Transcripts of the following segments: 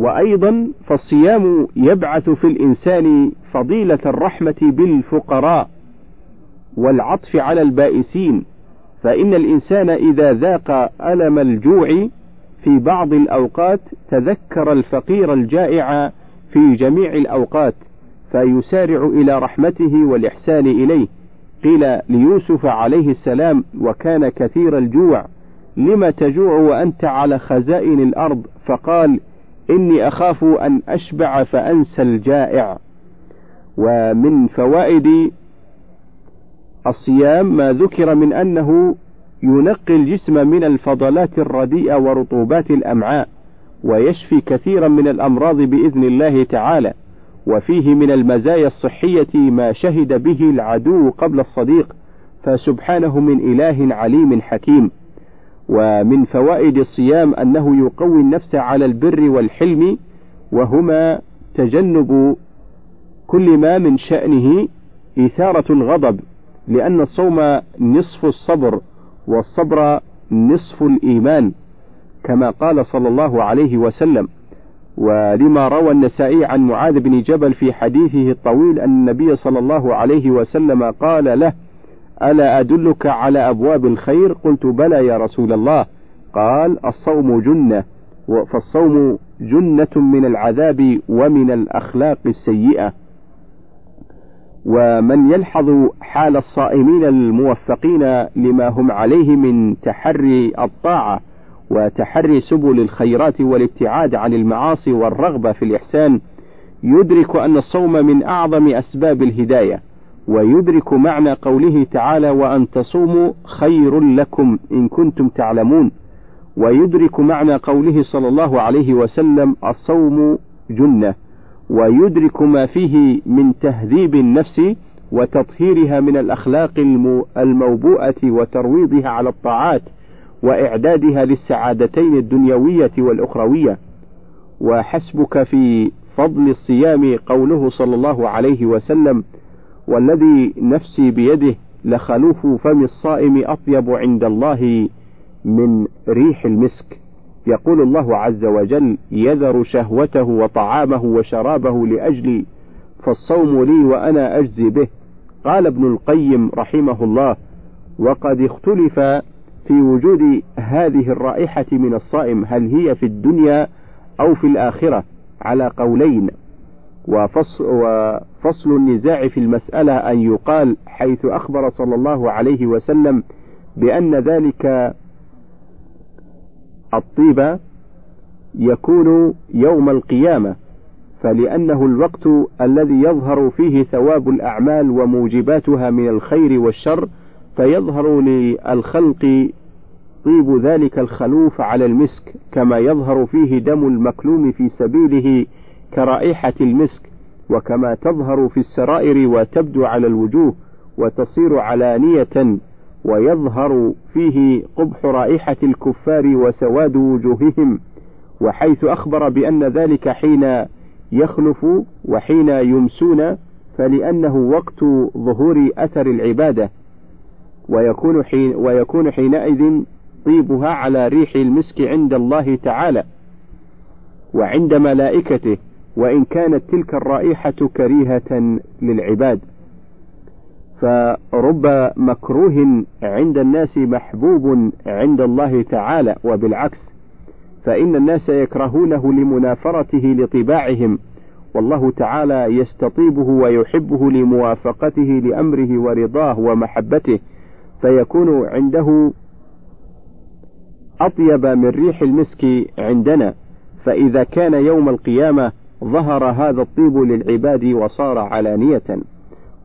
وأيضا فالصيام يبعث في الإنسان فضيلة الرحمة بالفقراء والعطف على البائسين، فإن الإنسان إذا ذاق ألم الجوع في بعض الأوقات تذكر الفقير الجائع في جميع الأوقات فيسارع إلى رحمته والإحسان إليه. قيل ليوسف عليه السلام: وكان كثير الجوع، لما تجوع وأنت على خزائن الأرض؟ فقال: إني أخاف أن أشبع فأنسى الجائع. ومن فوائد الصيام ما ذكر من أنه ينقي الجسم من الفضلات الرديئة ورطوبات الأمعاء، ويشفي كثيرا من الأمراض بإذن الله تعالى. وفيه من المزايا الصحية ما شهد به العدو قبل الصديق، فسبحانه من إله عليم حكيم. ومن فوائد الصيام أنه يقوي النفس على البر والحلم، وهما تجنب كل ما من شأنه إثارة الغضب، لأن الصوم نصف الصبر، والصبر نصف الإيمان، كما قال صلى الله عليه وسلم. ولما روى النسائي عن معاذ بن جبل في حديثه الطويل أن النبي صلى الله عليه وسلم قال له: ألا أدلك على أبواب الخير؟ قلت: بلى يا رسول الله. قال: الصوم جنة، فالصوم جنة من العذاب ومن الأخلاق السيئة. ومن يلحظ حال الصائمين الموفقين لما هم عليه من تحري الطاعة وتحري سبل الخيرات والابتعاد عن المعاصي والرغبة في الإحسان، يدرك أن الصوم من أعظم أسباب الهداية، ويدرك معنى قوله تعالى: وأن تصوموا خير لكم إن كنتم تعلمون. ويدرك معنى قوله صلى الله عليه وسلم: الصوم جنة، ويدرك ما فيه من تهذيب النفس وتطهيرها من الأخلاق الموبوءة وترويضها على الطاعات وإعدادها للسعادتين الدنيوية والأخروية. وحسبك في فضل الصيام قوله صلى الله عليه وسلم: والذي نفسي بيده لخلوف فم الصائم أطيب عند الله من ريح المسك. يقول الله عز وجل: يذر شهوته وطعامه وشرابه لأجلي فالصوم لي وأنا أجزي به. قال ابن القيم رحمه الله: وقد اختلف في وجود هذه الرائحة من الصائم هل هي في الدنيا أو في الآخرة على قولين. وفصل النزاع في المسألة أن يقال حيث أخبر صلى الله عليه وسلم بأن ذلك الطيب يكون يوم القيامة، فلأنه الوقت الذي يظهر فيه ثواب الأعمال وموجباتها من الخير والشر، فيظهر للخلق طيب ذلك الخلوف على المسك، كما يظهر فيه دم المكلوم في سبيله كرائحة المسك، وكما تظهر في السرائر وتبدو على الوجوه وتصير علانية، ويظهر فيه قبح رائحة الكفار وسواد وجوههم. وحيث أخبر بأن ذلك حين يخلف وحين يمسون، فلأنه وقت ظهور أثر العبادة، ويكون حينئذ طيبها على ريح المسك عند الله تعالى وعند ملائكته، وإن كانت تلك الرائحة كريهة للعباد. فرب مكروه عند الناس محبوب عند الله تعالى، وبالعكس، فإن الناس يكرهونه لمنافرته لطباعهم، والله تعالى يستطيبه ويحبه لموافقته لأمره ورضاه ومحبته، فيكون عنده أطيب من ريح المسك عندنا. فإذا كان يوم القيامة ظهر هذا الطيب للعباد وصار علانية،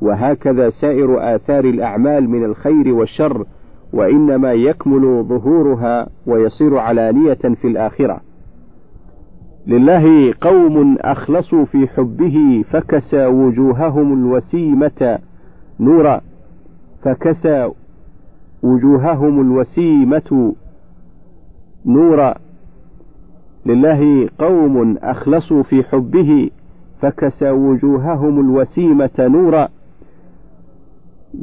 وهكذا سائر آثار الأعمال من الخير والشر، وإنما يكمل ظهورها ويصير علانية في الآخرة. لله قوم أخلصوا في حبه فكسى وجوههم الوسيمة نورا، فكسى وجوههم الوسيمة نورا. لله قوم أخلصوا في حبه فكسى وجوههم الوسيمة نورا،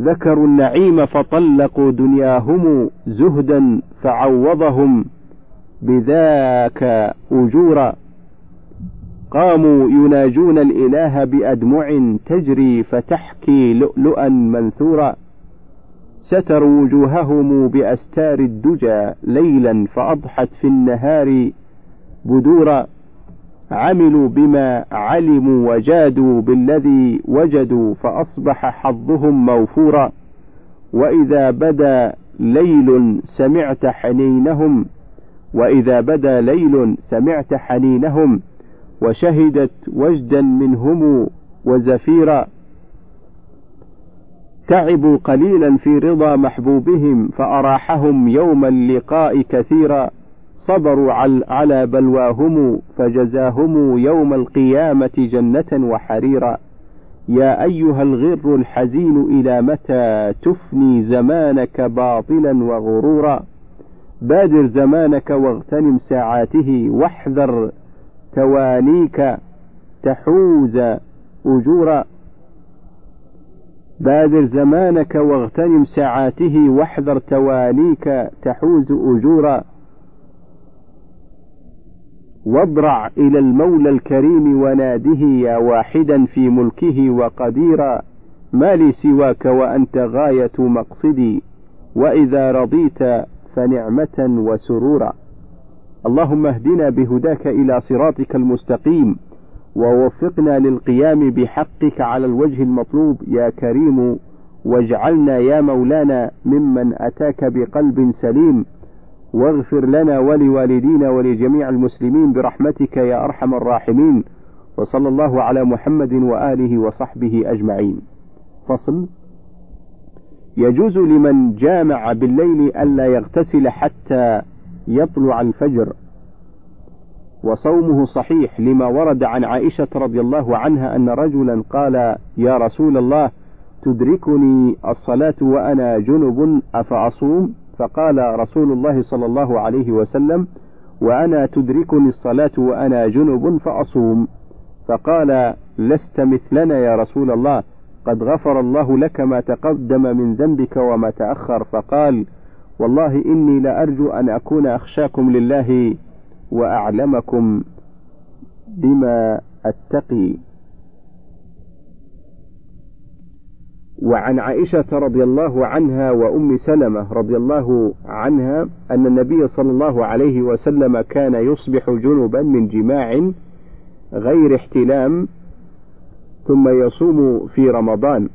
ذكروا النعيم فطلقوا دنياهم زهدا فعوضهم بذاك أجورا. قاموا يناجون الإله بأدمع تجري فتحكي لؤلؤا منثورا، ستروا وجوههم بأستار الدجى ليلا فأضحت في النهار بدورا، عملوا بما علموا وجادوا بالذي وجدوا فأصبح حظهم موفورا، وإذا بدا ليل سمعت حنينهم وشهدت وجدا منهم وزفيرا، تعبوا قليلا في رضا محبوبهم فأراحهم يوم اللقاء كثيرا، صبروا على بلواهم فجزاهم يوم القيامة جنة وحريرا. يا أيها الغر الحزين إلى متى تفني زمانك باطلا وغرورا، بادر زمانك واغتنم ساعاته واحذر توانيك تحوز أجورا، واضرع إلى المولى الكريم وناده يا واحدا في ملكه وقديرا، ما لي سواك وأنت غاية مقصدي، وإذا رضيت فنعمة وسرورا. اللهم اهدنا بهداك إلى صراطك المستقيم، ووفقنا للقيام بحقك على الوجه المطلوب يا كريم، واجعلنا يا مولانا ممن أتاك بقلب سليم، واغفر لنا ولوالدينا ولجميع المسلمين برحمتك يا أرحم الراحمين، وصلى الله على محمد وآله وصحبه أجمعين. فصل. يجوز لمن جامع بالليل ألا يغتسل حتى يطلع الفجر، وصومه صحيح لما ورد عن عائشة رضي الله عنها أن رجلا قال: يا رسول الله تدركني الصلاة وأنا جنب أفأصوم؟ فقال رسول الله صلى الله عليه وسلم: وأنا تدركني الصلاة وأنا جنب فأصوم. فقال: لست مثلنا يا رسول الله، قد غفر الله لك ما تقدم من ذنبك وما تأخر. فقال: والله إني لأرجو أن أكون أخشاكم لله وأعلمكم بما أتقي. وعن عائشة رضي الله عنها وأم سلمة رضي الله عنها أن النبي صلى الله عليه وسلم كان يصبح جنبا من جماع غير احتلام ثم يصوم في رمضان.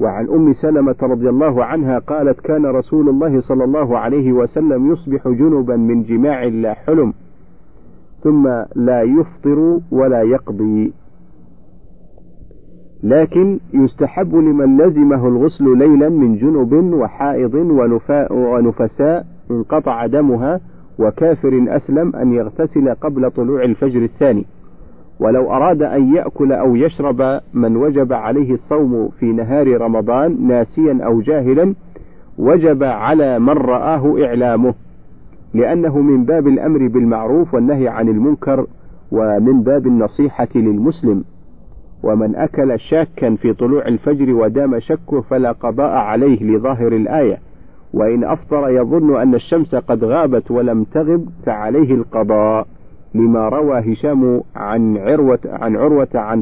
وعن أم سلمة رضي الله عنها قالت: كان رسول الله صلى الله عليه وسلم يصبح جنبا من جماع لا حلم، ثم لا يفطر ولا يقضي، لكن يستحب لمن لزمه الغسل ليلا من جنب وحائض ونفساء انقطع دمها وكافر أسلم أن يغتسل قبل طلوع الفجر الثاني. ولو أراد أن يأكل أو يشرب من وجب عليه الصوم في نهار رمضان ناسيا أو جاهلا وجب على من رآه إعلامه، لأنه من باب الأمر بالمعروف والنهي عن المنكر ومن باب النصيحة للمسلم. ومن أكل شاكا في طلوع الفجر ودام شكه فلا قضاء عليه لظاهر الآية، وإن أفطر يظن أن الشمس قد غابت ولم تغب فعليه القضاء، لما روى هشام عن عروة عن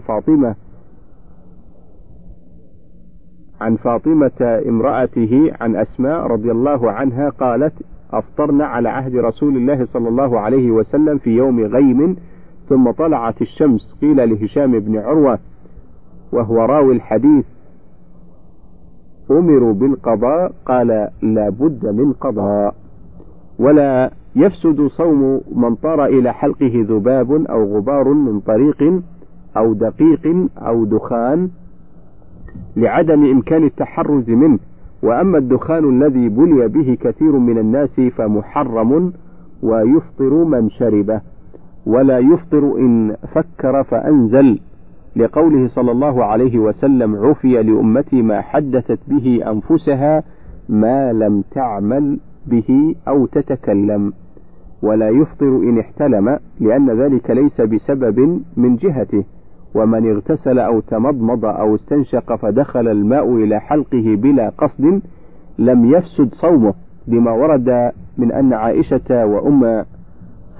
فاطمة امرأته عن أسماء رضي الله عنها قالت: أفطرنا على عهد رسول الله صلى الله عليه وسلم في يوم غيم ثم طلعت الشمس. قيل لهشام بن عروة وهو راوي الحديث: أمروا بالقضاء؟ قال: لا بد من قضاء. ولا يفسد صوم من طار إلى حلقه ذباب أو غبار من طريق أو دقيق أو دخان لعدم إمكان التحرز منه، وأما الدخان الذي بلي به كثير من الناس فمحرم، ويفطر من شربه، ولا يفطر إن فكر فأنزل، لقوله صلى الله عليه وسلم: عفي لأمتي ما حدثت به أنفسها ما لم تعمل به أو تتكلم. ولا يفطر إن احتلم، لأن ذلك ليس بسبب من جهته. ومن اغتسل أو تمضمض أو استنشق فدخل الماء إلى حلقه بلا قصد لم يفسد صومه، لما ورد من أن عائشة وأم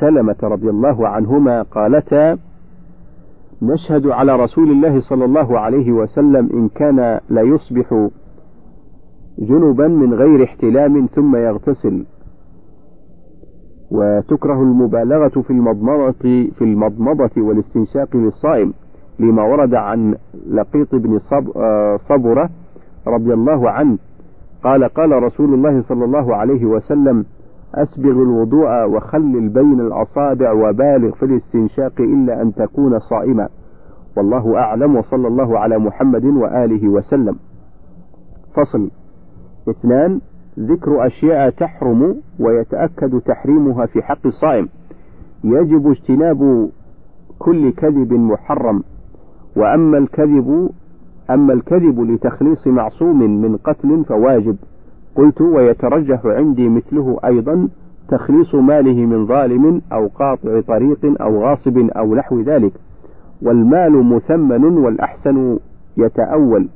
سلمة رضي الله عنهما قالتا: نشهد على رسول الله صلى الله عليه وسلم إن كان ليصبح جنبا من غير احتلام ثم يغتسل. وتكره المبالغة في المضمضة والاستنشاق للصائم لما ورد عن لقيط بن صبرة رضي الله عنه قال: قال رسول الله صلى الله عليه وسلم: أسبغ الوضوء وخلل بين الأصابع وبالغ في الاستنشاق إلا أن تكون صائما. والله أعلم، وصلى الله على محمد وآله وسلم. فصل. 2. ذكر أشياء تحرم ويتأكد تحريمها في حق الصائم. يجب اجتناب كل كذب محرم، وأما الكذب لتخليص معصوم من قتل فواجب. قلت: ويترجح عندي مثله أيضا تخليص ماله من ظالم أو قاطع طريق أو غاصب أو نحو ذلك، والمال مثمن والأحسن يتأول.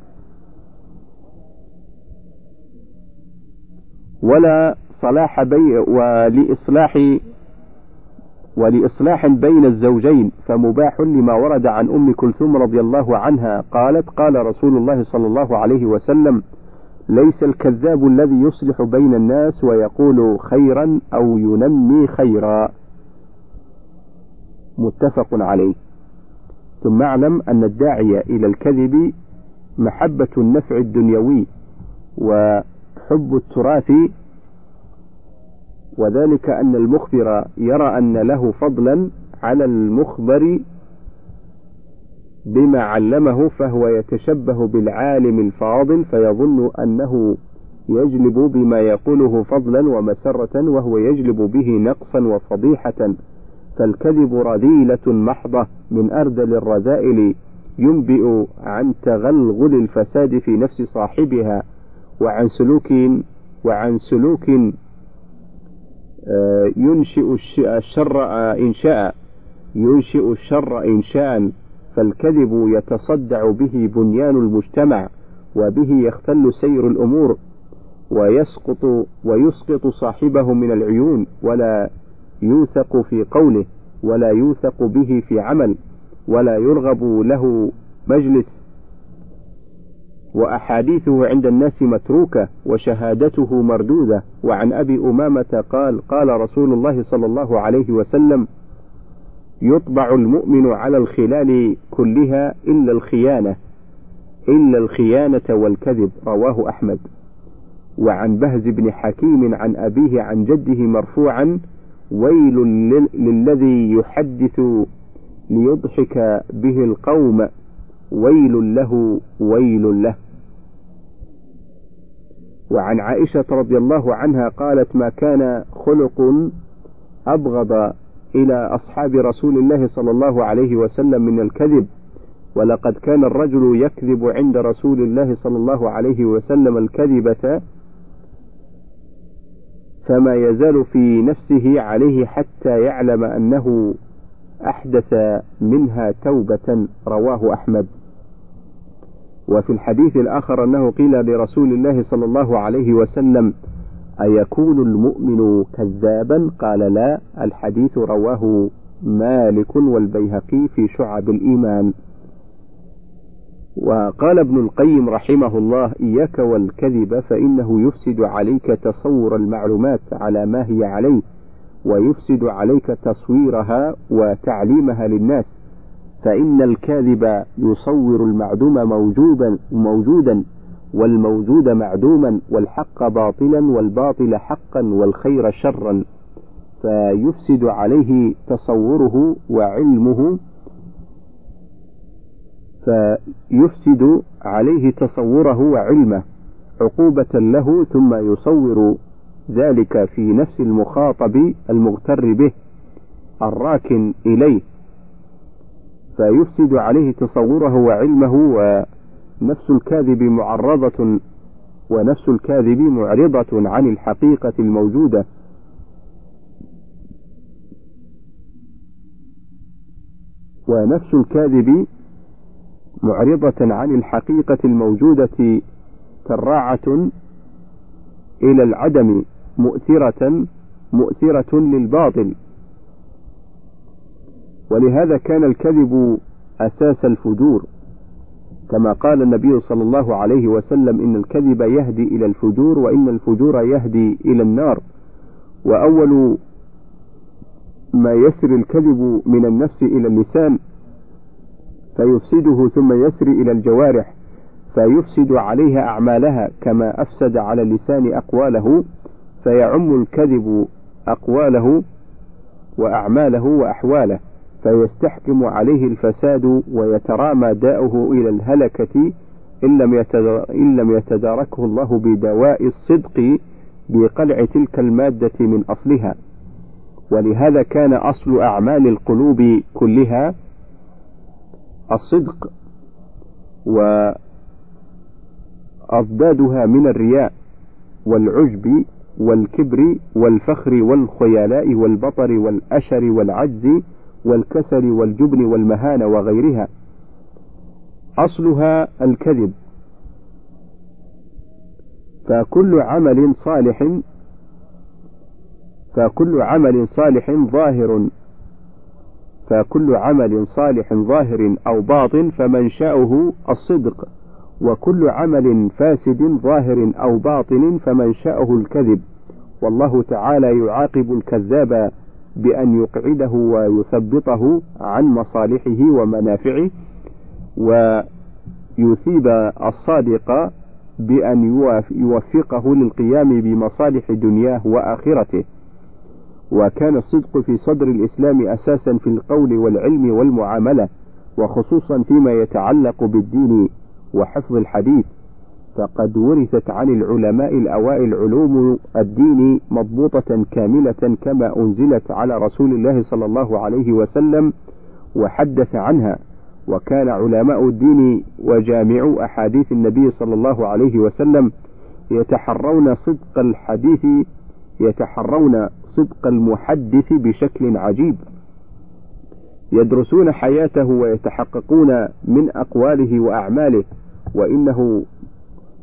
ولا صلاح بي ولإصلاح بين الزوجين فمباح لما ورد عن أم كلثوم رضي الله عنها قالت: قال رسول الله صلى الله عليه وسلم: ليس الكذاب الذي يصلح بين الناس ويقول خيرا أو ينمي خيرا. متفق عليه. ثم اعلم أن الداعي إلى الكذب محبة النفع الدنيوي وحب التراث، وذلك أن المخبر يرى أن له فضلا على المخبر بما علمه، فهو يتشبه بالعالم الفاضل فيظن أنه يجلب بما يقوله فضلا ومسرة، وهو يجلب به نقصا وفضيحة. فالكذب رذيلة محضة من أردل الرذائل، ينبئ عن تغلغل الفساد في نفس صاحبها وعن سلوك ينشئ الشر إنشاء. فالكذب يتصدع به بنيان المجتمع، وبه يختل سير الأمور، ويسقط صاحبه من العيون، ولا يوثق في قوله، ولا يوثق به في عمل، ولا يرغب له مجلس، وأحاديثه عند الناس متروكة، وشهادته مردودة. وعن أبي أمامة قال: قال رسول الله صلى الله عليه وسلم: يطبع المؤمن على الخلال كلها إلا الخيانة والكذب. رواه أحمد. وعن بهز بن حكيم عن أبيه عن جده مرفوعا: ويل للذي يحدث ليضحك به القوم، ويل له ويل له. وعن عائشة رضي الله عنها قالت: ما كان خلق أبغض إلى أصحاب رسول الله صلى الله عليه وسلم من الكذب، ولقد كان الرجل يكذب عند رسول الله صلى الله عليه وسلم الكذبة فما يزال في نفسه عليه حتى يعلم أنه أحدث منها توبة. رواه أحمد. وفي الحديث الآخر أنه قيل لرسول الله صلى الله عليه وسلم: أيكون المؤمن كذابا؟ قال: لا. الحديث رواه مالك والبيهقي في شعب الإيمان. وقال ابن القيم رحمه الله: إياك والكذب فإنه يفسد عليك تصور المعلومات على ما هي عليه، ويفسد عليك تصويرها وتعليمها للناس، فإن الكاذب يصور المعدوم موجودا والموجود معدوما، والحق باطلا والباطل حقا، والخير شرا، فيفسد عليه تصوره وعلمه عقوبة له، ثم يصور ذلك في نفس المخاطب المغتر به الراكن إليه، فيفسد عليه تصوره وعلمه. ونفس الكاذب معرضة معرضة عن الحقيقة الموجودة، تراعة إلى العدم، مؤثرة للباطل. ولهذا كان الكذب أساس الفجور، كما قال النبي صلى الله عليه وسلم: إن الكذب يهدي إلى الفجور، وإن الفجور يهدي إلى النار. وأول ما يسري الكذب من النفس إلى اللسان فيفسده، ثم يسري إلى الجوارح فيفسد عليها أعمالها، كما أفسد على اللسان أقواله، فيعم الكذب أقواله وأعماله وأحواله، فيستحكم عليه الفساد ويترامى داؤه إلى الهلكة إن لم يتداركه الله بدواء الصدق بقلع تلك المادة من أصلها. ولهذا كان أصل أعمال القلوب كلها الصدق، وأضدادها من الرياء والعجب والكبر والفخر والخيلاء والبطر والأشر والعجز والكسل والجبن والمهانة وغيرها، أصلها الكذب. فكل عمل صالح ظاهر أو باطن فمنشأه الصدق، وكل عمل فاسد ظاهر أو باطن فمنشأه الكذب. والله تعالى يعاقب الكذاب بأن يقعده ويثبطه عن مصالحه ومنافعه، ويثيب الصادق بأن يوفقه للقيام بمصالح دنياه وآخرته. وكان الصدق في صدر الإسلام أساسا في القول والعلم والمعاملة، وخصوصا فيما يتعلق بالدين وحفظ الحديث، فقد ورثت عن العلماء الأوائل علوم الدين مضبوطة كاملة كما أنزلت على رسول الله صلى الله عليه وسلم وحدث عنها. وكان علماء الدين وجامع أحاديث النبي صلى الله عليه وسلم يتحرون صدق المحدث بشكل عجيب، يدرسون حياته ويتحققون من أقواله وأعماله،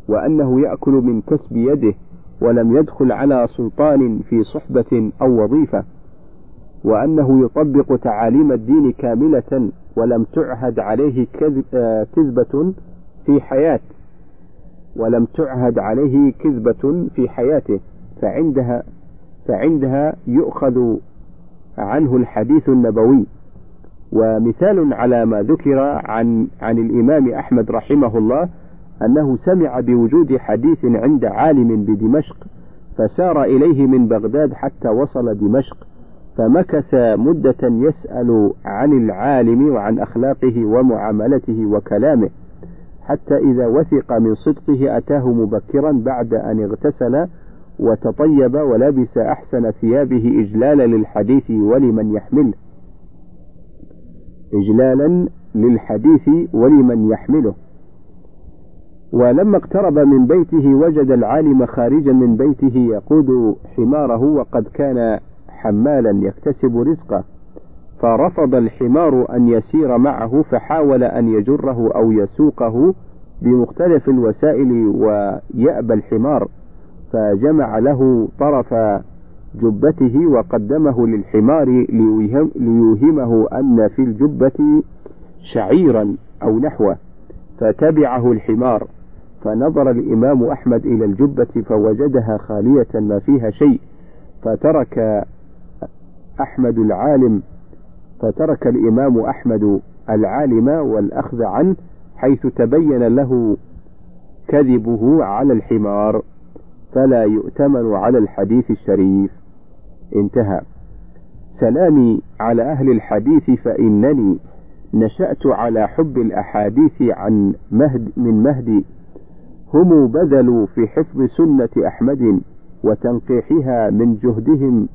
وأنه يأكل من كسب يده ولم يدخل على سلطان في صحبة أو وظيفة، وأنه يطبق تعاليم الدين كاملة ولم تعهد عليه كذبة في حياته، فعندها يؤخذ عنه الحديث النبوي. ومثال على ما ذكر عن الإمام أحمد رحمه الله أنه سمع بوجود حديث عند عالم بدمشق، فسار إليه من بغداد حتى وصل دمشق، فمكث مدة يسأل عن العالم وعن أخلاقه ومعاملته وكلامه، حتى إذا وثق من صدقه أتاه مبكرا بعد أن اغتسل وتطيب ولبس أحسن ثيابه إجلالا للحديث ولمن يحمله. ولما اقترب من بيته وجد العالم خارجا من بيته يقود حماره، وقد كان حمالا يكتسب رزقه، فرفض الحمار أن يسير معه، فحاول أن يجره أو يسوقه بمختلف الوسائل ويأبى الحمار، فجمع له طرف جبته وقدمه للحمار ليوهمه أن في الجبة شعيرا أو نحوه، فتبعه الحمار، فنظر الإمام أحمد إلى الجبة فوجدها خالية ما فيها شيء، فترك الإمام أحمد العالم والأخذ عنه، حيث تبين له كذبه على الحمار، فلا يؤتمن على الحديث الشريف. انتهى. سلامي على أهل الحديث، فإنني نشأت على حب الأحاديث من مهدي، هم بذلوا في حفظ سنة أحمد وتنقيحها من جهدهم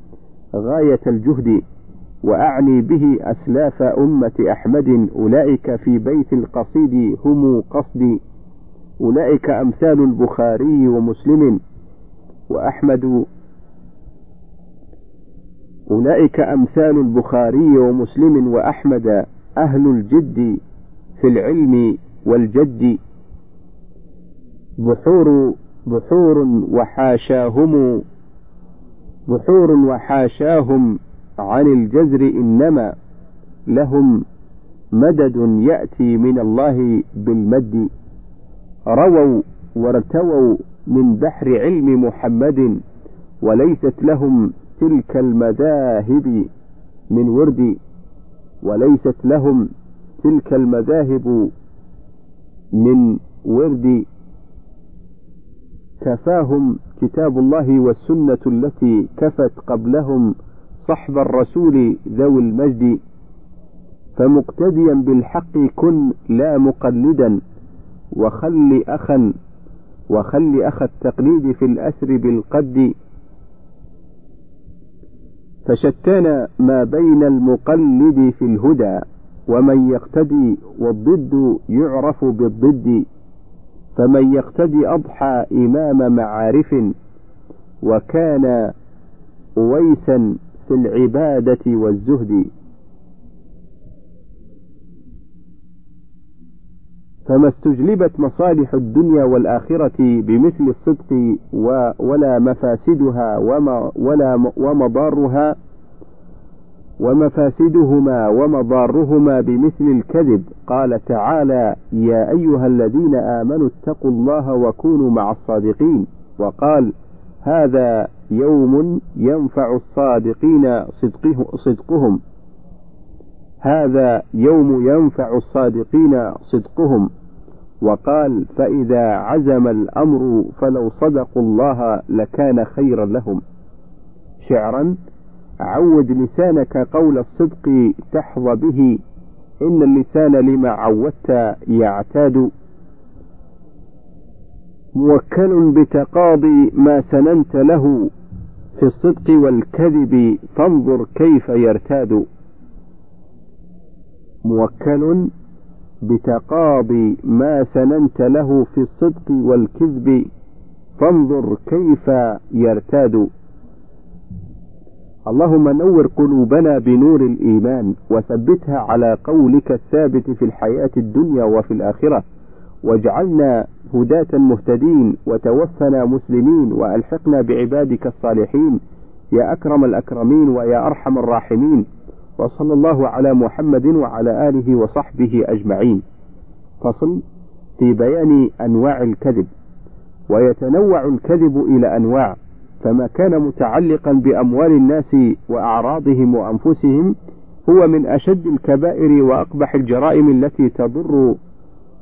غاية الجهد، وأعني به أسلاف أمة أحمد، أولئك في بيت القصيد هم قصدي، أولئك أمثال البخاري ومسلم وأحمد، أهل الجد في العلم والجد، بحور وحاشاهم عن الجزر، إنما لهم مدد يأتي من الله بالمد. رووا وارتووا من بحر علم محمد، وليست لهم تلك المذاهب من ورد، كفاهم كتاب الله والسنة التي كفت قبلهم صحب الرسول ذوي المجد. فمقتديا بالحق كن لا مقلدا، وخل أخ التقليد في الأسر بالقد. فشتان ما بين المقلد في الهدى ومن يقتدي، والضد يعرف بالضد، فمن يقتدي أضحى إمام معارف، وكان أويسا في العبادة والزهد. فما استجلبت مصالح الدنيا والآخرة بمثل الصدق ولا مفاسدها ومضارها ومفاسدهما ومضارهما بمثل الكذب. قال تعالى: يا أيها الذين آمنوا اتقوا الله وكونوا مع الصادقين. وقال: هذا يوم ينفع الصادقين صدقهم، هذا يوم ينفع الصادقين صدقهم. وقال: فإذا عزم الأمر فلو صدقوا الله لكان خيرا لهم. شعرا: عود لسانك قول الصدق تحظى به، إن اللسان لما عودت يعتاد. موكل بتقاضي ما سننت له في الصدق والكذب، فانظر كيف يرتاد. موكل بتقاضي ما سننت له في الصدق والكذب، فانظر كيف يرتاد. اللهم نور قلوبنا بنور الإيمان، وثبتها على قولك الثابت في الحياة الدنيا وفي الآخرة، واجعلنا هداة مهتدين، وتوفنا مسلمين، وألحقنا بعبادك الصالحين يا أكرم الأكرمين ويا أرحم الراحمين. وصلى الله على محمد وعلى آله وصحبه أجمعين. فصل في بيان أنواع الكذب. ويتنوع الكذب إلى أنواع، فما كان متعلقا بأموال الناس وأعراضهم وأنفسهم هو من أشد الكبائر وأقبح الجرائم التي تضر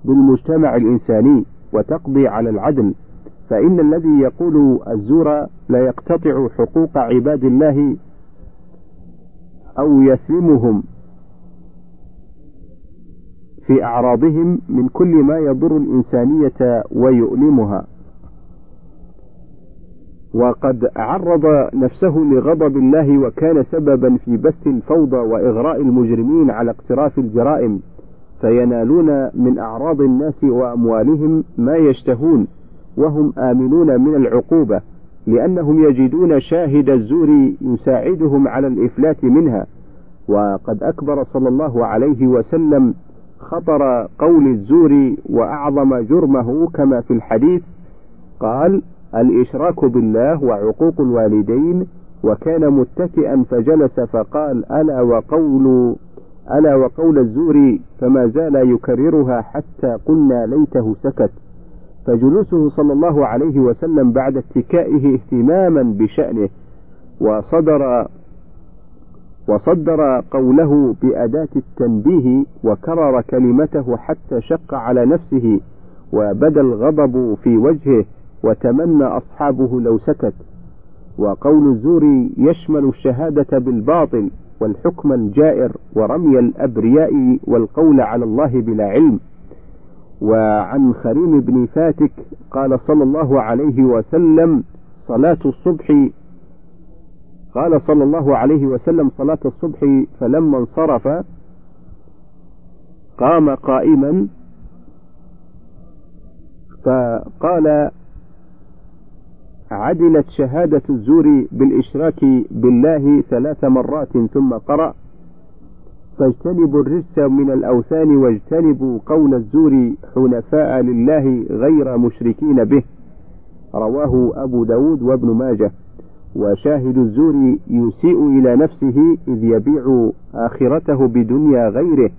بالمجتمع الإنساني وتقضي على العدل. فإن الذي يقول الزور لا يقتطع حقوق عباد الله أو يسلمهم في أعراضهم من كل ما يضر الإنسانية ويؤلمها. وقد عرض نفسه لغضب الله وكان سببا في بث الفوضى وإغراء المجرمين على اقتراف الجرائم، فينالون من أعراض الناس وأموالهم ما يشتهون وهم آمنون من العقوبة، لأنهم يجدون شاهد الزور يساعدهم على الإفلات منها. وقد أكبر صلى الله عليه وسلم خطر قول الزور وأعظم جرمه، كما في الحديث قال: الإشراك بالله وعقوق الوالدين. وكان متكئا فجلس فقال: ألا وقول الزور، فما زال يكررها حتى قلنا ليته سكت. فجلوسه صلى الله عليه وسلم بعد اتكائه اهتماما بشأنه، وصدر قوله بأداة التنبيه، وكرر كلمته حتى شق على نفسه وبدا الغضب في وجهه، وتمنى أصحابه لو سكت. وقول الزور يشمل الشهادة بالباطل والحكم الجائر ورمي الأبرياء والقول على الله بلا علم. وعن خريم بن فاتك قال صلى الله عليه وسلم: صلاة الصبح فلما انصرف قام قائما فقال: عدلت شهادة الزور بالإشراك بالله 3 مرات. ثم قرأ: فاجتنبوا الرجس من الأوثان واجتنبوا قول الزور حنفاء لله غير مشركين به. رواه أبو داود وابن ماجه. وشاهد الزور يسيء إلى نفسه إذ يبيع آخرته بدنيا غيره،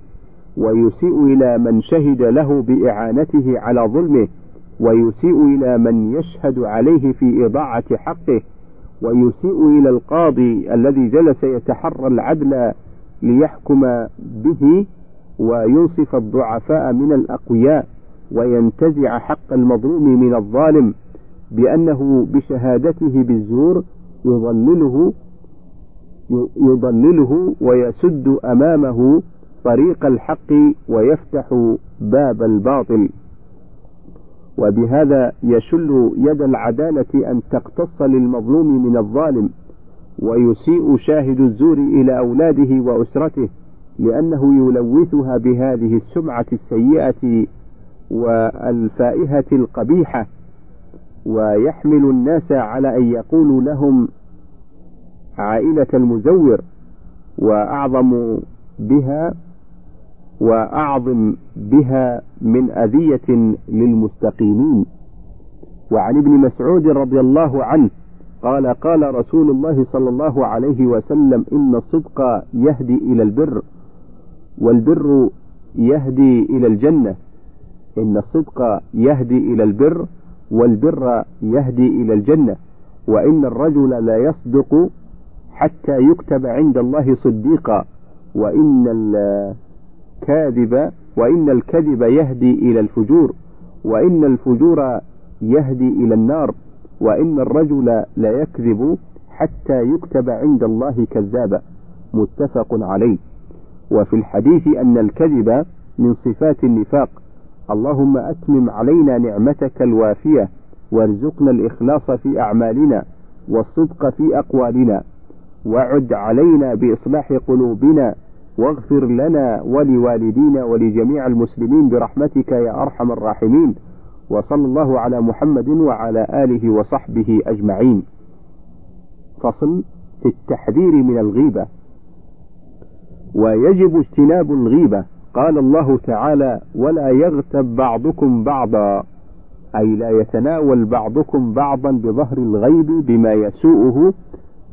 ويسيء إلى من شهد له بإعانته على ظلمه، ويسيء إلى من يشهد عليه في إضاعة حقه، ويسيء إلى القاضي الذي جلس يتحرى العدل ليحكم به وينصف الضعفاء من الأقوياء وينتزع حق المظلوم من الظالم، بأنه بشهادته بالزور يضلله ويسد أمامه طريق الحق ويفتح باب الباطل، وبهذا يشل يد العدالة أن تقتص للمظلوم من الظالم. ويسيء شاهد الزور إلى أولاده وأسرته، لأنه يلوثها بهذه السمعة السيئة والفائهة القبيحة، ويحمل الناس على أن يقولوا لهم عائلة المزور. وأعظم بها من أذية للمستقيمين. وعن ابن مسعود رضي الله عنه قال: قال رسول الله صلى الله عليه وسلم: إن الصدق يهدي إلى البر، والبر يهدي إلى الجنة. إن الصدق يهدي إلى البر، والبر يهدي إلى الجنة. وإن الرجل لا يصدق حتى يكتب عند الله صديقا، وإن الكذب يهدي إلى الفجور، وإن الفجور يهدي إلى النار. وإن الرجل لا يكذب حتى يكتب عند الله كذابا. متفق عليه. وفي الحديث أن الكذب من صفات النفاق. اللهم أتمم علينا نعمتك الوافية، وارزقنا الإخلاص في أعمالنا والصدق في أقوالنا، وعد علينا بإصلاح قلوبنا، واغفر لنا ولوالدينا ولجميع المسلمين برحمتك يا أرحم الراحمين. وصلى الله على محمد وعلى آله وصحبه أجمعين. فصل في التحذير من الغيبة. ويجب اجتناب الغيبة. قال الله تعالى: ولا يغتب بعضكم بعضا، أي لا يتناول بعضكم بعضا بظهر الغيب بما يسوءه.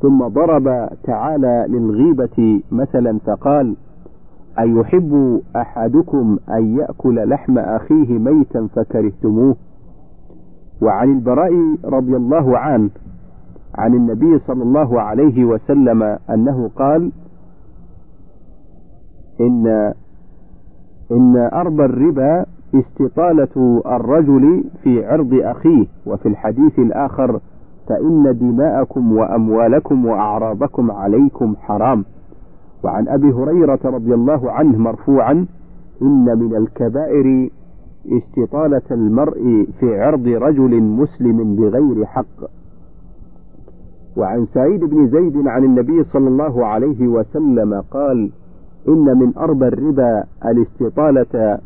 ثم ضرب تعالى للغيبة مثلا فقال: أيحب أحدكم أن يأكل لحم أخيه ميتا فكرهتموه. وعن البراء رضي الله عنه عن النبي صلى الله عليه وسلم أنه قال: إن أرض الربا استطالة الرجل في عرض أخيه. وفي الحديث الآخر: فإن دماءكم وأموالكم وأعراضكم عليكم حرام. وعن أبي هريرة رضي الله عنه مرفوعا: إن من الكبائر استطالة المرء في عرض رجل مسلم بغير حق. وعن سعيد بن زيد عن النبي صلى الله عليه وسلم قال: إن من أربى الربا الاستطالة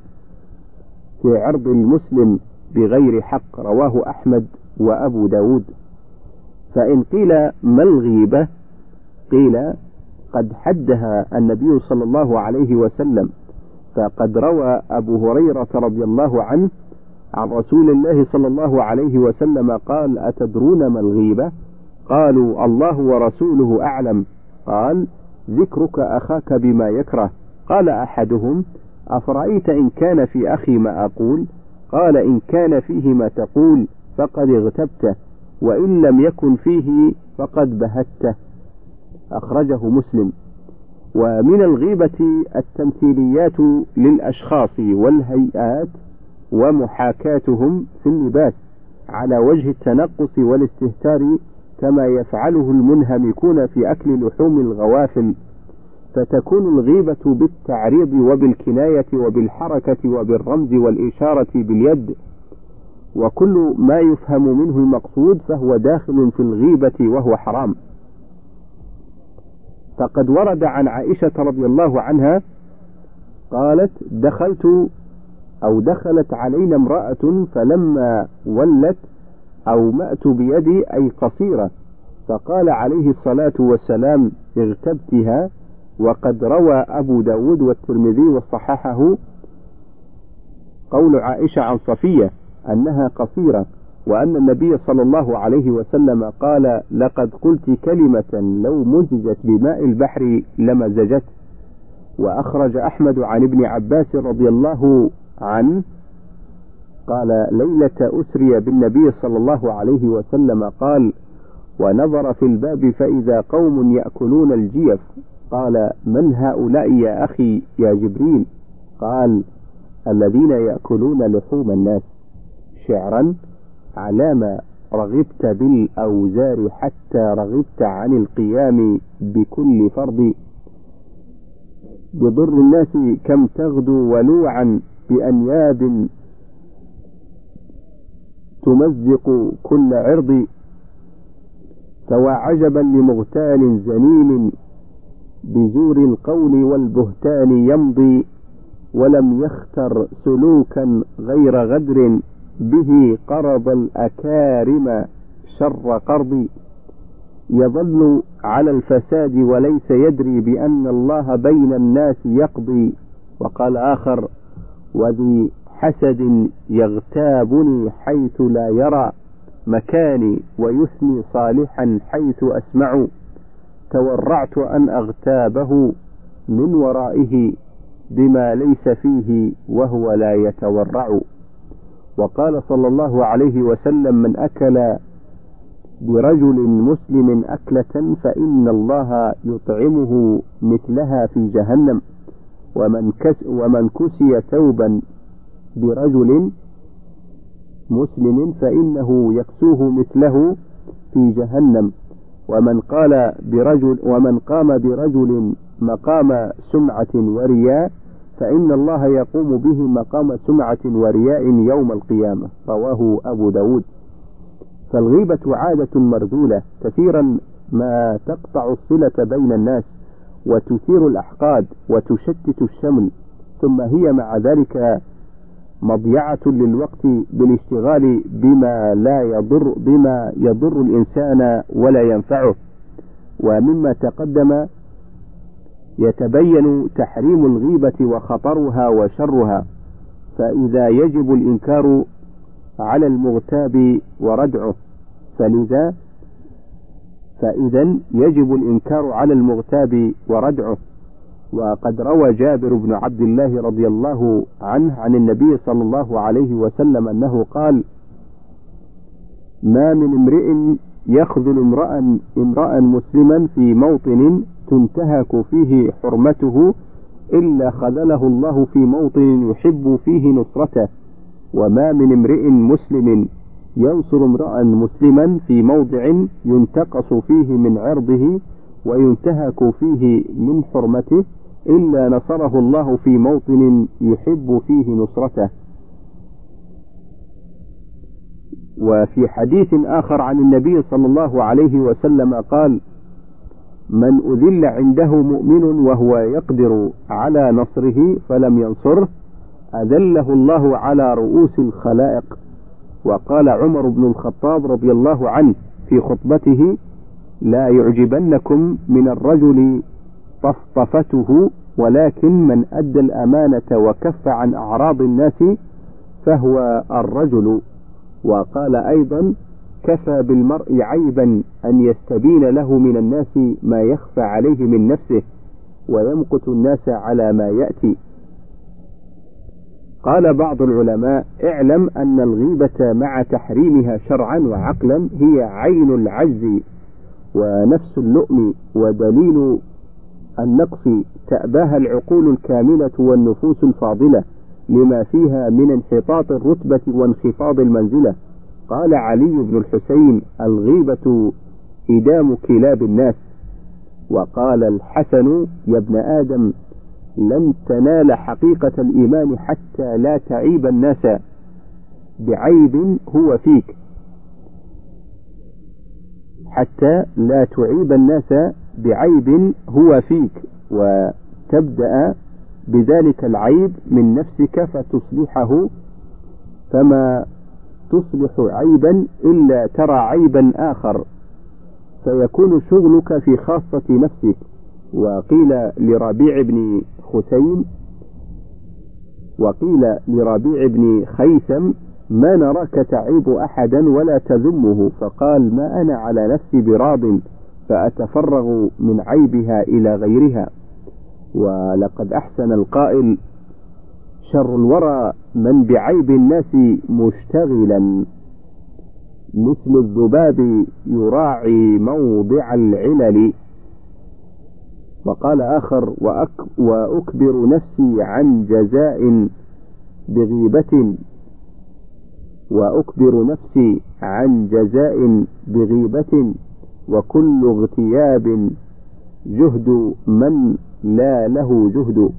في عرض المسلم بغير حق. رواه أحمد وأبو داود. فإن قيل: ما الغيبة؟ قيل: قد حدها النبي صلى الله عليه وسلم، فقد روى أبو هريرة رضي الله عنه عن رسول الله صلى الله عليه وسلم قال: أتدرون ما الغيبة؟ قالوا: الله ورسوله أعلم. قال: ذكرك أخاك بما يكره. قال أحدهم: أفرأيت إن كان في أخي ما أقول؟ قال: إن كان فيه ما تقول فقد اغتبته، وإن لم يكن فيه فقد بهته. أخرجه مسلم. ومن الغيبة التمثيليات للأشخاص والهيئات ومحاكاتهم في اللباس على وجه التنقص والاستهتار، كما يفعله المنهمكون في أكل لحوم الغوافل. فتكون الغيبة بالتعريض وبالكناية وبالحركة وبالرمز والإشارة باليد، وكل ما يفهم منه المقصود فهو داخل في الغيبة وهو حرام. فقد ورد عن عائشة رضي الله عنها قالت: دخلت علينا امرأة فلما ولت أومأت بيدي، أي قصيرة، فقال عليه الصلاة والسلام: اغتبتها. وقد روى أبو داود والترمذي وصححه قول عائشة عن صفية أنها قصيرة، وأن النبي صلى الله عليه وسلم قال: لقد قلت كلمة لو مزجت بماء البحر لمزجت. وأخرج أحمد عن ابن عباس رضي الله عنه قال: ليلة أسري بالنبي صلى الله عليه وسلم قال: ونظر في الباب فإذا قوم يأكلون الجيف، قال: من هؤلاء يا أخي يا جبريل؟ قال: الذين يأكلون لحوم الناس، شعرا علام رغبت بالأوزار حتى رغبت عن القيام بكل فرض، بضر الناس كم تغدو ولوعا بأنياب تمزق كل عرض، سوى عجبا لمغتال زنيم بزور القول والبهتان يمضي، ولم يختر سلوكا غير غدر به قرض الأكارم شر قرض، يظل على الفساد وليس يدري بأن الله بين الناس يقضي. وقال آخر: وذي حسد يغتابني حيث لا يرى مكاني، ويثني صالحا حيث أسمع، تورعت أن أغتابه من ورائه بما ليس فيه وهو لا يتورع. وقال صلى الله عليه وسلم: من أكل برجل مسلم أكلة فإن الله يطعمه مثلها في جهنم، ومن كسي ثوبا برجل مسلم فإنه يكسوه مثله في جهنم، ومن قام برجل مقام سمعة ورياء فإن الله يقوم به مقام سمعة ورياء يوم القيامة. رواه أبو داود. فالغيبة عادة مرذولة كثيرا ما تقطع الصلة بين الناس وتثير الأحقاد وتشتت الشمل، ثم هي مع ذلك مضيعة للوقت بالاشتغال بما يضر الإنسان ولا ينفعه. ومما تقدم يتبين تحريم الغيبة وخطرها وشرها، فإذا يجب الإنكار على المغتاب وردعه، فإذا يجب الإنكار على المغتاب وردعه. وقد روى جابر بن عبد الله رضي الله عنه عن النبي صلى الله عليه وسلم أنه قال: ما من امرئ يخذل امرأ مسلما في موطن تنتهك فيه حرمته إلا خذله الله في موطن يحب فيه نصرته، وما من امرئ مسلم ينصر امرأ مسلما في موضع ينتقص فيه من عرضه وينتهك فيه من حرمته إلا نصره الله في موطن يحب فيه نصرته. وفي حديث آخر عن النبي صلى الله عليه وسلم قال: من أذل عنده مؤمن وهو يقدر على نصره فلم ينصره أذله الله على رؤوس الخلائق. وقال عمر بن الخطاب رضي الله عنه في خطبته: لا يعجبنكم من الرجل طفطفته، ولكن من أدى الأمانة وكف عن أعراض الناس فهو الرجل. وقال أيضا: كفى بالمرء عيبا أن يستبين له من الناس ما يخفى عليه من نفسه، ويمقت الناس على ما يأتي. قال بعض العلماء: اعلم أن الغيبة مع تحريمها شرعا وعقلا هي عين العجز ونفس اللؤم، ودليل النقص تأباها العقول الكاملة والنفوس الفاضلة لما فيها من انحطاط الرتبة وانخفاض المنزلة. قال علي بن الحسين: الغيبة إدام كلاب الناس. وقال الحسن: يا ابن آدم، لن تنال حقيقة الإيمان حتى لا تعيب الناس بعيب هو فيك، وتبدأ بذلك العيب من نفسك فتصلحه، فما تصلح عيبا إلا ترى عيبا آخر، فيكون شغلك في خاصة نفسك. وقيل لربيع بن خيثم: ما نراك تعيب أحدا ولا تذمه، فقال: ما أنا على نفسي براض فأتفرغ من عيبها إلى غيرها. ولقد أحسن القائل: شر الورى من بعيب الناس مشتغلا، مثل الذباب يراعي موضع العلل. وقال آخر: وأكبر نفسي عن جزاء بغيبة، وأكبر نفسي عن جزاء بغيبة، وكل اغتياب جهد من لا له جهد.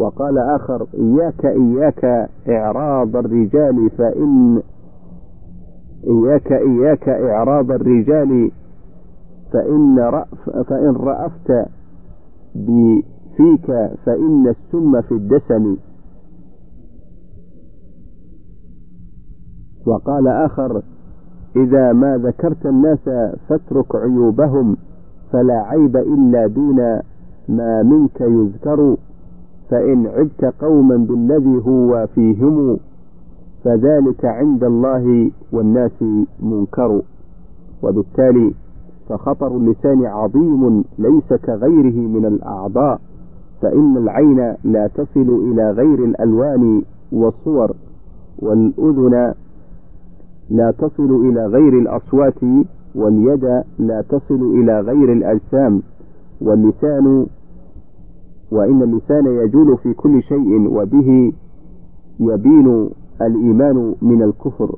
وقال آخر: إياك إعراض الرجال فإن إياك إعراض الرجال فإن رأفت فيك فإن السم في الدسم. وقال آخر: إذا ما ذكرت الناس فاترك عيوبهم، فلا عيب إلا دون ما منك يذكر، فإن عبت قوما بالذي هو فيهم فذلك عند الله والناس منكر. وبالتالي فخطر اللسان عظيم ليس كغيره من الأعضاء، فإن العين لا تصل إلى غير الألوان والصور، والأذن لا تصل إلى غير الأصوات، واليد لا تصل إلى غير الأجسام، واللسان، وإن اللسان يجول في كل شيء، وبه يبين الإيمان من الكفر.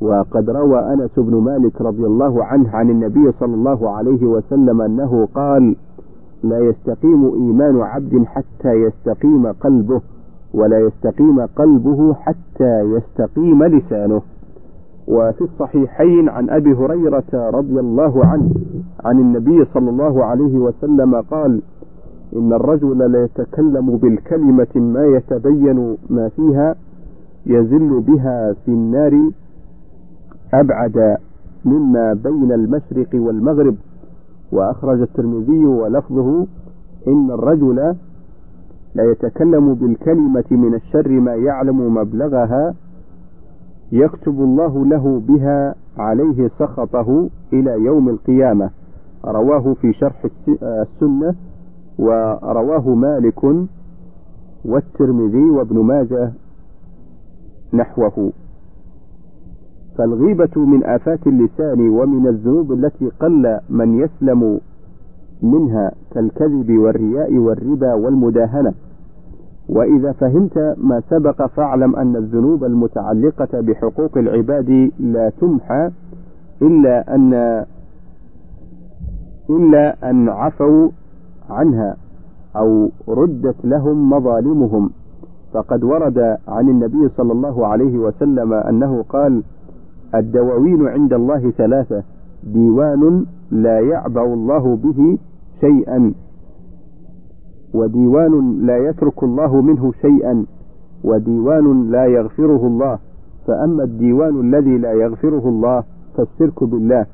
وقد روى أنس بن مالك رضي الله عنه عن النبي صلى الله عليه وسلم أنه قال: لا يستقيم إيمان عبد حتى يستقيم قلبه، ولا يستقيم قلبه حتى يستقيم لسانه. وفي الصحيحين عن أبي هريرة رضي الله عنه عن النبي صلى الله عليه وسلم قال: إن الرجل لا يتكلم بالكلمة ما يتبين ما فيها، يزل بها في النار أبعد مما بين المشرق والمغرب. وأخرج الترمذي ولفظه: إن الرجل لا يتكلم بالكلمة من الشر ما يعلم مبلغها، يكتب الله له بها عليه سخطه إلى يوم القيامة. رواه في شرح السنة، ورواه مالك والترمذي وابن ماجه نحوه. فالغيبة من آفات اللسان ومن الذنوب التي قل من يسلم منها، كالكذب والرياء والربا والمداهنة. وإذا فهمت ما سبق فاعلم أن الذنوب المتعلقة بحقوق العباد لا تمحى إلا أن عفوا عنها أو ردت لهم مظالمهم. فقد ورد عن النبي صلى الله عليه وسلم أنه قال: الدواوين عند الله ثلاثة: ديوان لا يعبأ الله به شيئا، وديوان لا يترك الله منه شيئا، وديوان لا يغفره الله. فأما الديوان الذي لا يغفره الله فالشرك بالله.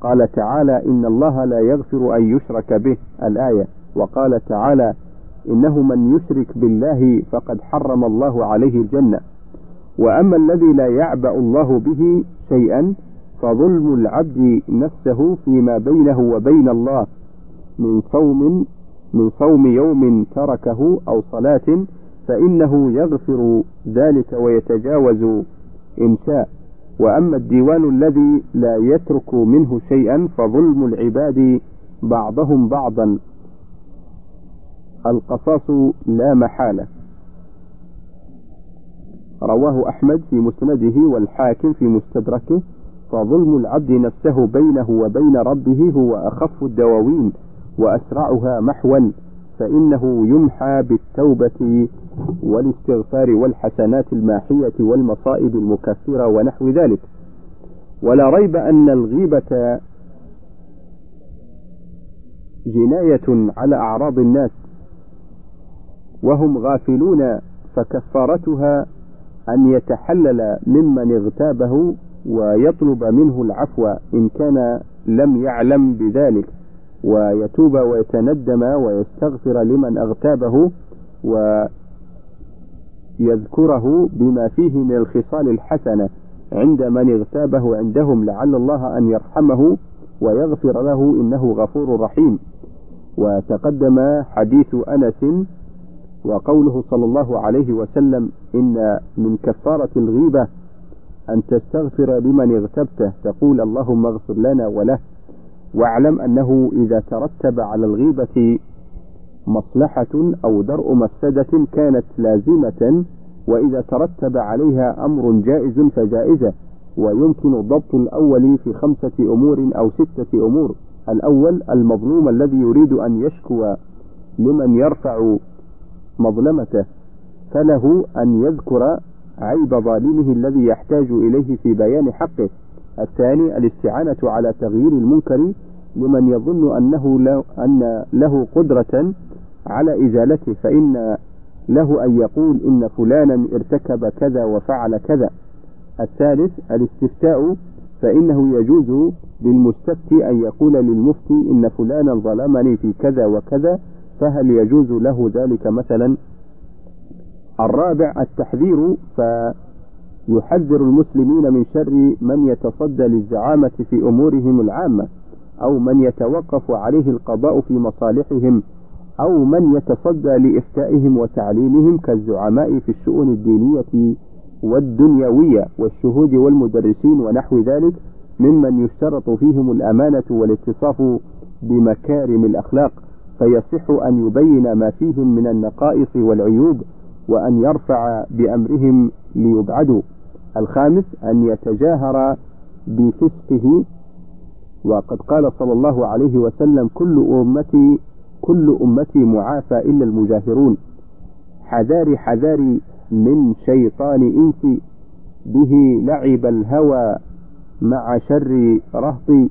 قال تعالى: إن الله لا يغفر أن يشرك به، الآية. وقال تعالى: إنه من يشرك بالله فقد حرم الله عليه الجنة. وأما الذي لا يعبأ الله به شيئا فظلم العبد نفسه فيما بينه وبين الله من صوم يوم تركه أو صلاة، فإنه يغفر ذلك ويتجاوز إن شاء. وأما الديوان الذي لا يترك منه شيئا فظلم العباد بعضهم بعضا، القصاص لا محالة. رواه أحمد في مسنده والحاكم في مستدركه. فظلم العبد نفسه بينه وبين ربه هو أخف الدواوين وأسرعها محوا، فإنه يمحى بالتوبة والاستغفار والحسنات الماحية والمصائب المكفرة ونحو ذلك. ولا ريب أن الغيبة جناية على أعراض الناس وهم غافلون، فكفارتها أن يتحلل ممن اغتابه ويطلب منه العفو إن كان لم يعلم بذلك، ويتوب ويتندم ويستغفر لمن اغتابه، ويذكره بما فيه من الخصال الحسنة عند من اغتابه عندهم، لعل الله أن يرحمه ويغفر له، إنه غفور رحيم. وتقدم حديث أنس وقوله صلى الله عليه وسلم: إن من كفارة الغيبة أن تستغفر لمن اغتبته، تقول: اللهم اغفر لنا وله. واعلم أنه إذا ترتب على الغيبة مصلحة أو درء مفسدة كانت لازمة، وإذا ترتب عليها أمر جائز فجائزة، ويمكن ضبط الأول في 5 أمور أو 6 أمور. الأول: المظلوم الذي يريد أن يشكو لمن يرفع مظلمته، فله أن يذكر عيب ظالمه الذي يحتاج إليه في بيان حقه. الثاني: الاستعانة على تغيير المنكر لمن يظن أن له قدرة على إزالته، فإن له أن يقول: إن فلانا ارتكب كذا وفعل كذا. الثالث: الاستفتاء، فإنه يجوز للمستفتي أن يقول للمفتي: إن فلانا ظلمني في كذا وكذا، فهل يجوز له ذلك مثلا؟ الرابع: التحذير، فيحذر المسلمين من شر من يتصدى للزعامة في أمورهم العامة، أو من يتوقف عليه القضاء في مصالحهم، أو من يتصدى لإفتائهم وتعليمهم كالزعماء في الشؤون الدينية والدنيوية والشهود والمدرسين ونحو ذلك، ممن يشترط فيهم الأمانة والاتصاف بمكارم الأخلاق، فيصح أن يبين ما فيهم من النقائص والعيوب، وأن يرفع بأمرهم ليبعدوا. الخامس: أن يتجاهر بفسقه، وقد قال صلى الله عليه وسلم: كل أمتي معافى إلا المجاهرون. حذاري حذاري من شيطان إنسي، به لعب الهوى مع شر رهطي،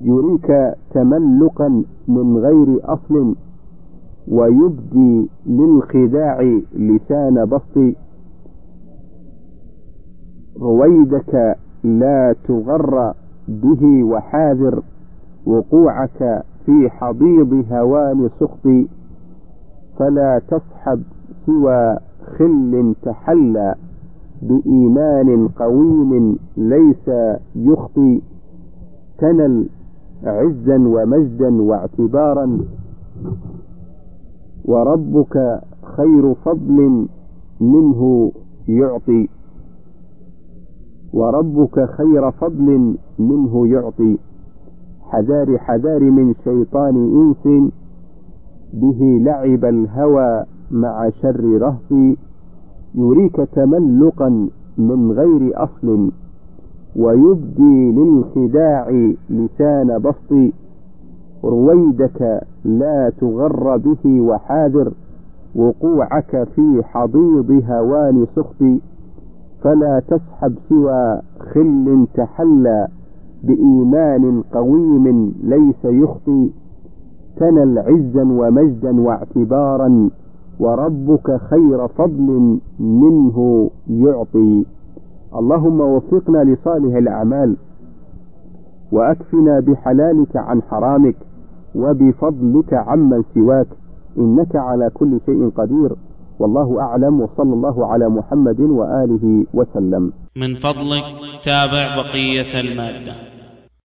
يريك تملقا من غير أصل، ويبدي للخداع لسان بسط، رويدك لا تغر به، وحاذر وقوعك في حضيض هوان سخط، فلا تصحب سوى خل تحلى، بإيمان قويم ليس يخطي، تنل عزا ومجدا واعتبارا، وربك خير فضل منه يعطي حذار حذار من شيطان إنس، به لعب الهوى مع شر رهط، يريك تملقا من غير أصل، ويبدي للخداع لسان بسط، رويدك لا تغر به، وحاذر وقوعك في حضيض هوان سخط، فلا تسحب سوى خل تحلى، بإيمان قويم ليس يخطي، تنل عزا ومجدا واعتبارا، وربك خير فضل منه يعطي. اللهم وفقنا لصالح الأعمال، وأكفنا بحلالك عن حرامك، وبفضلك عمن سواك، إنك على كل شيء قدير. والله أعلم، وصلى الله على محمد وآله وسلم. من فضلك تابع بقية المادة.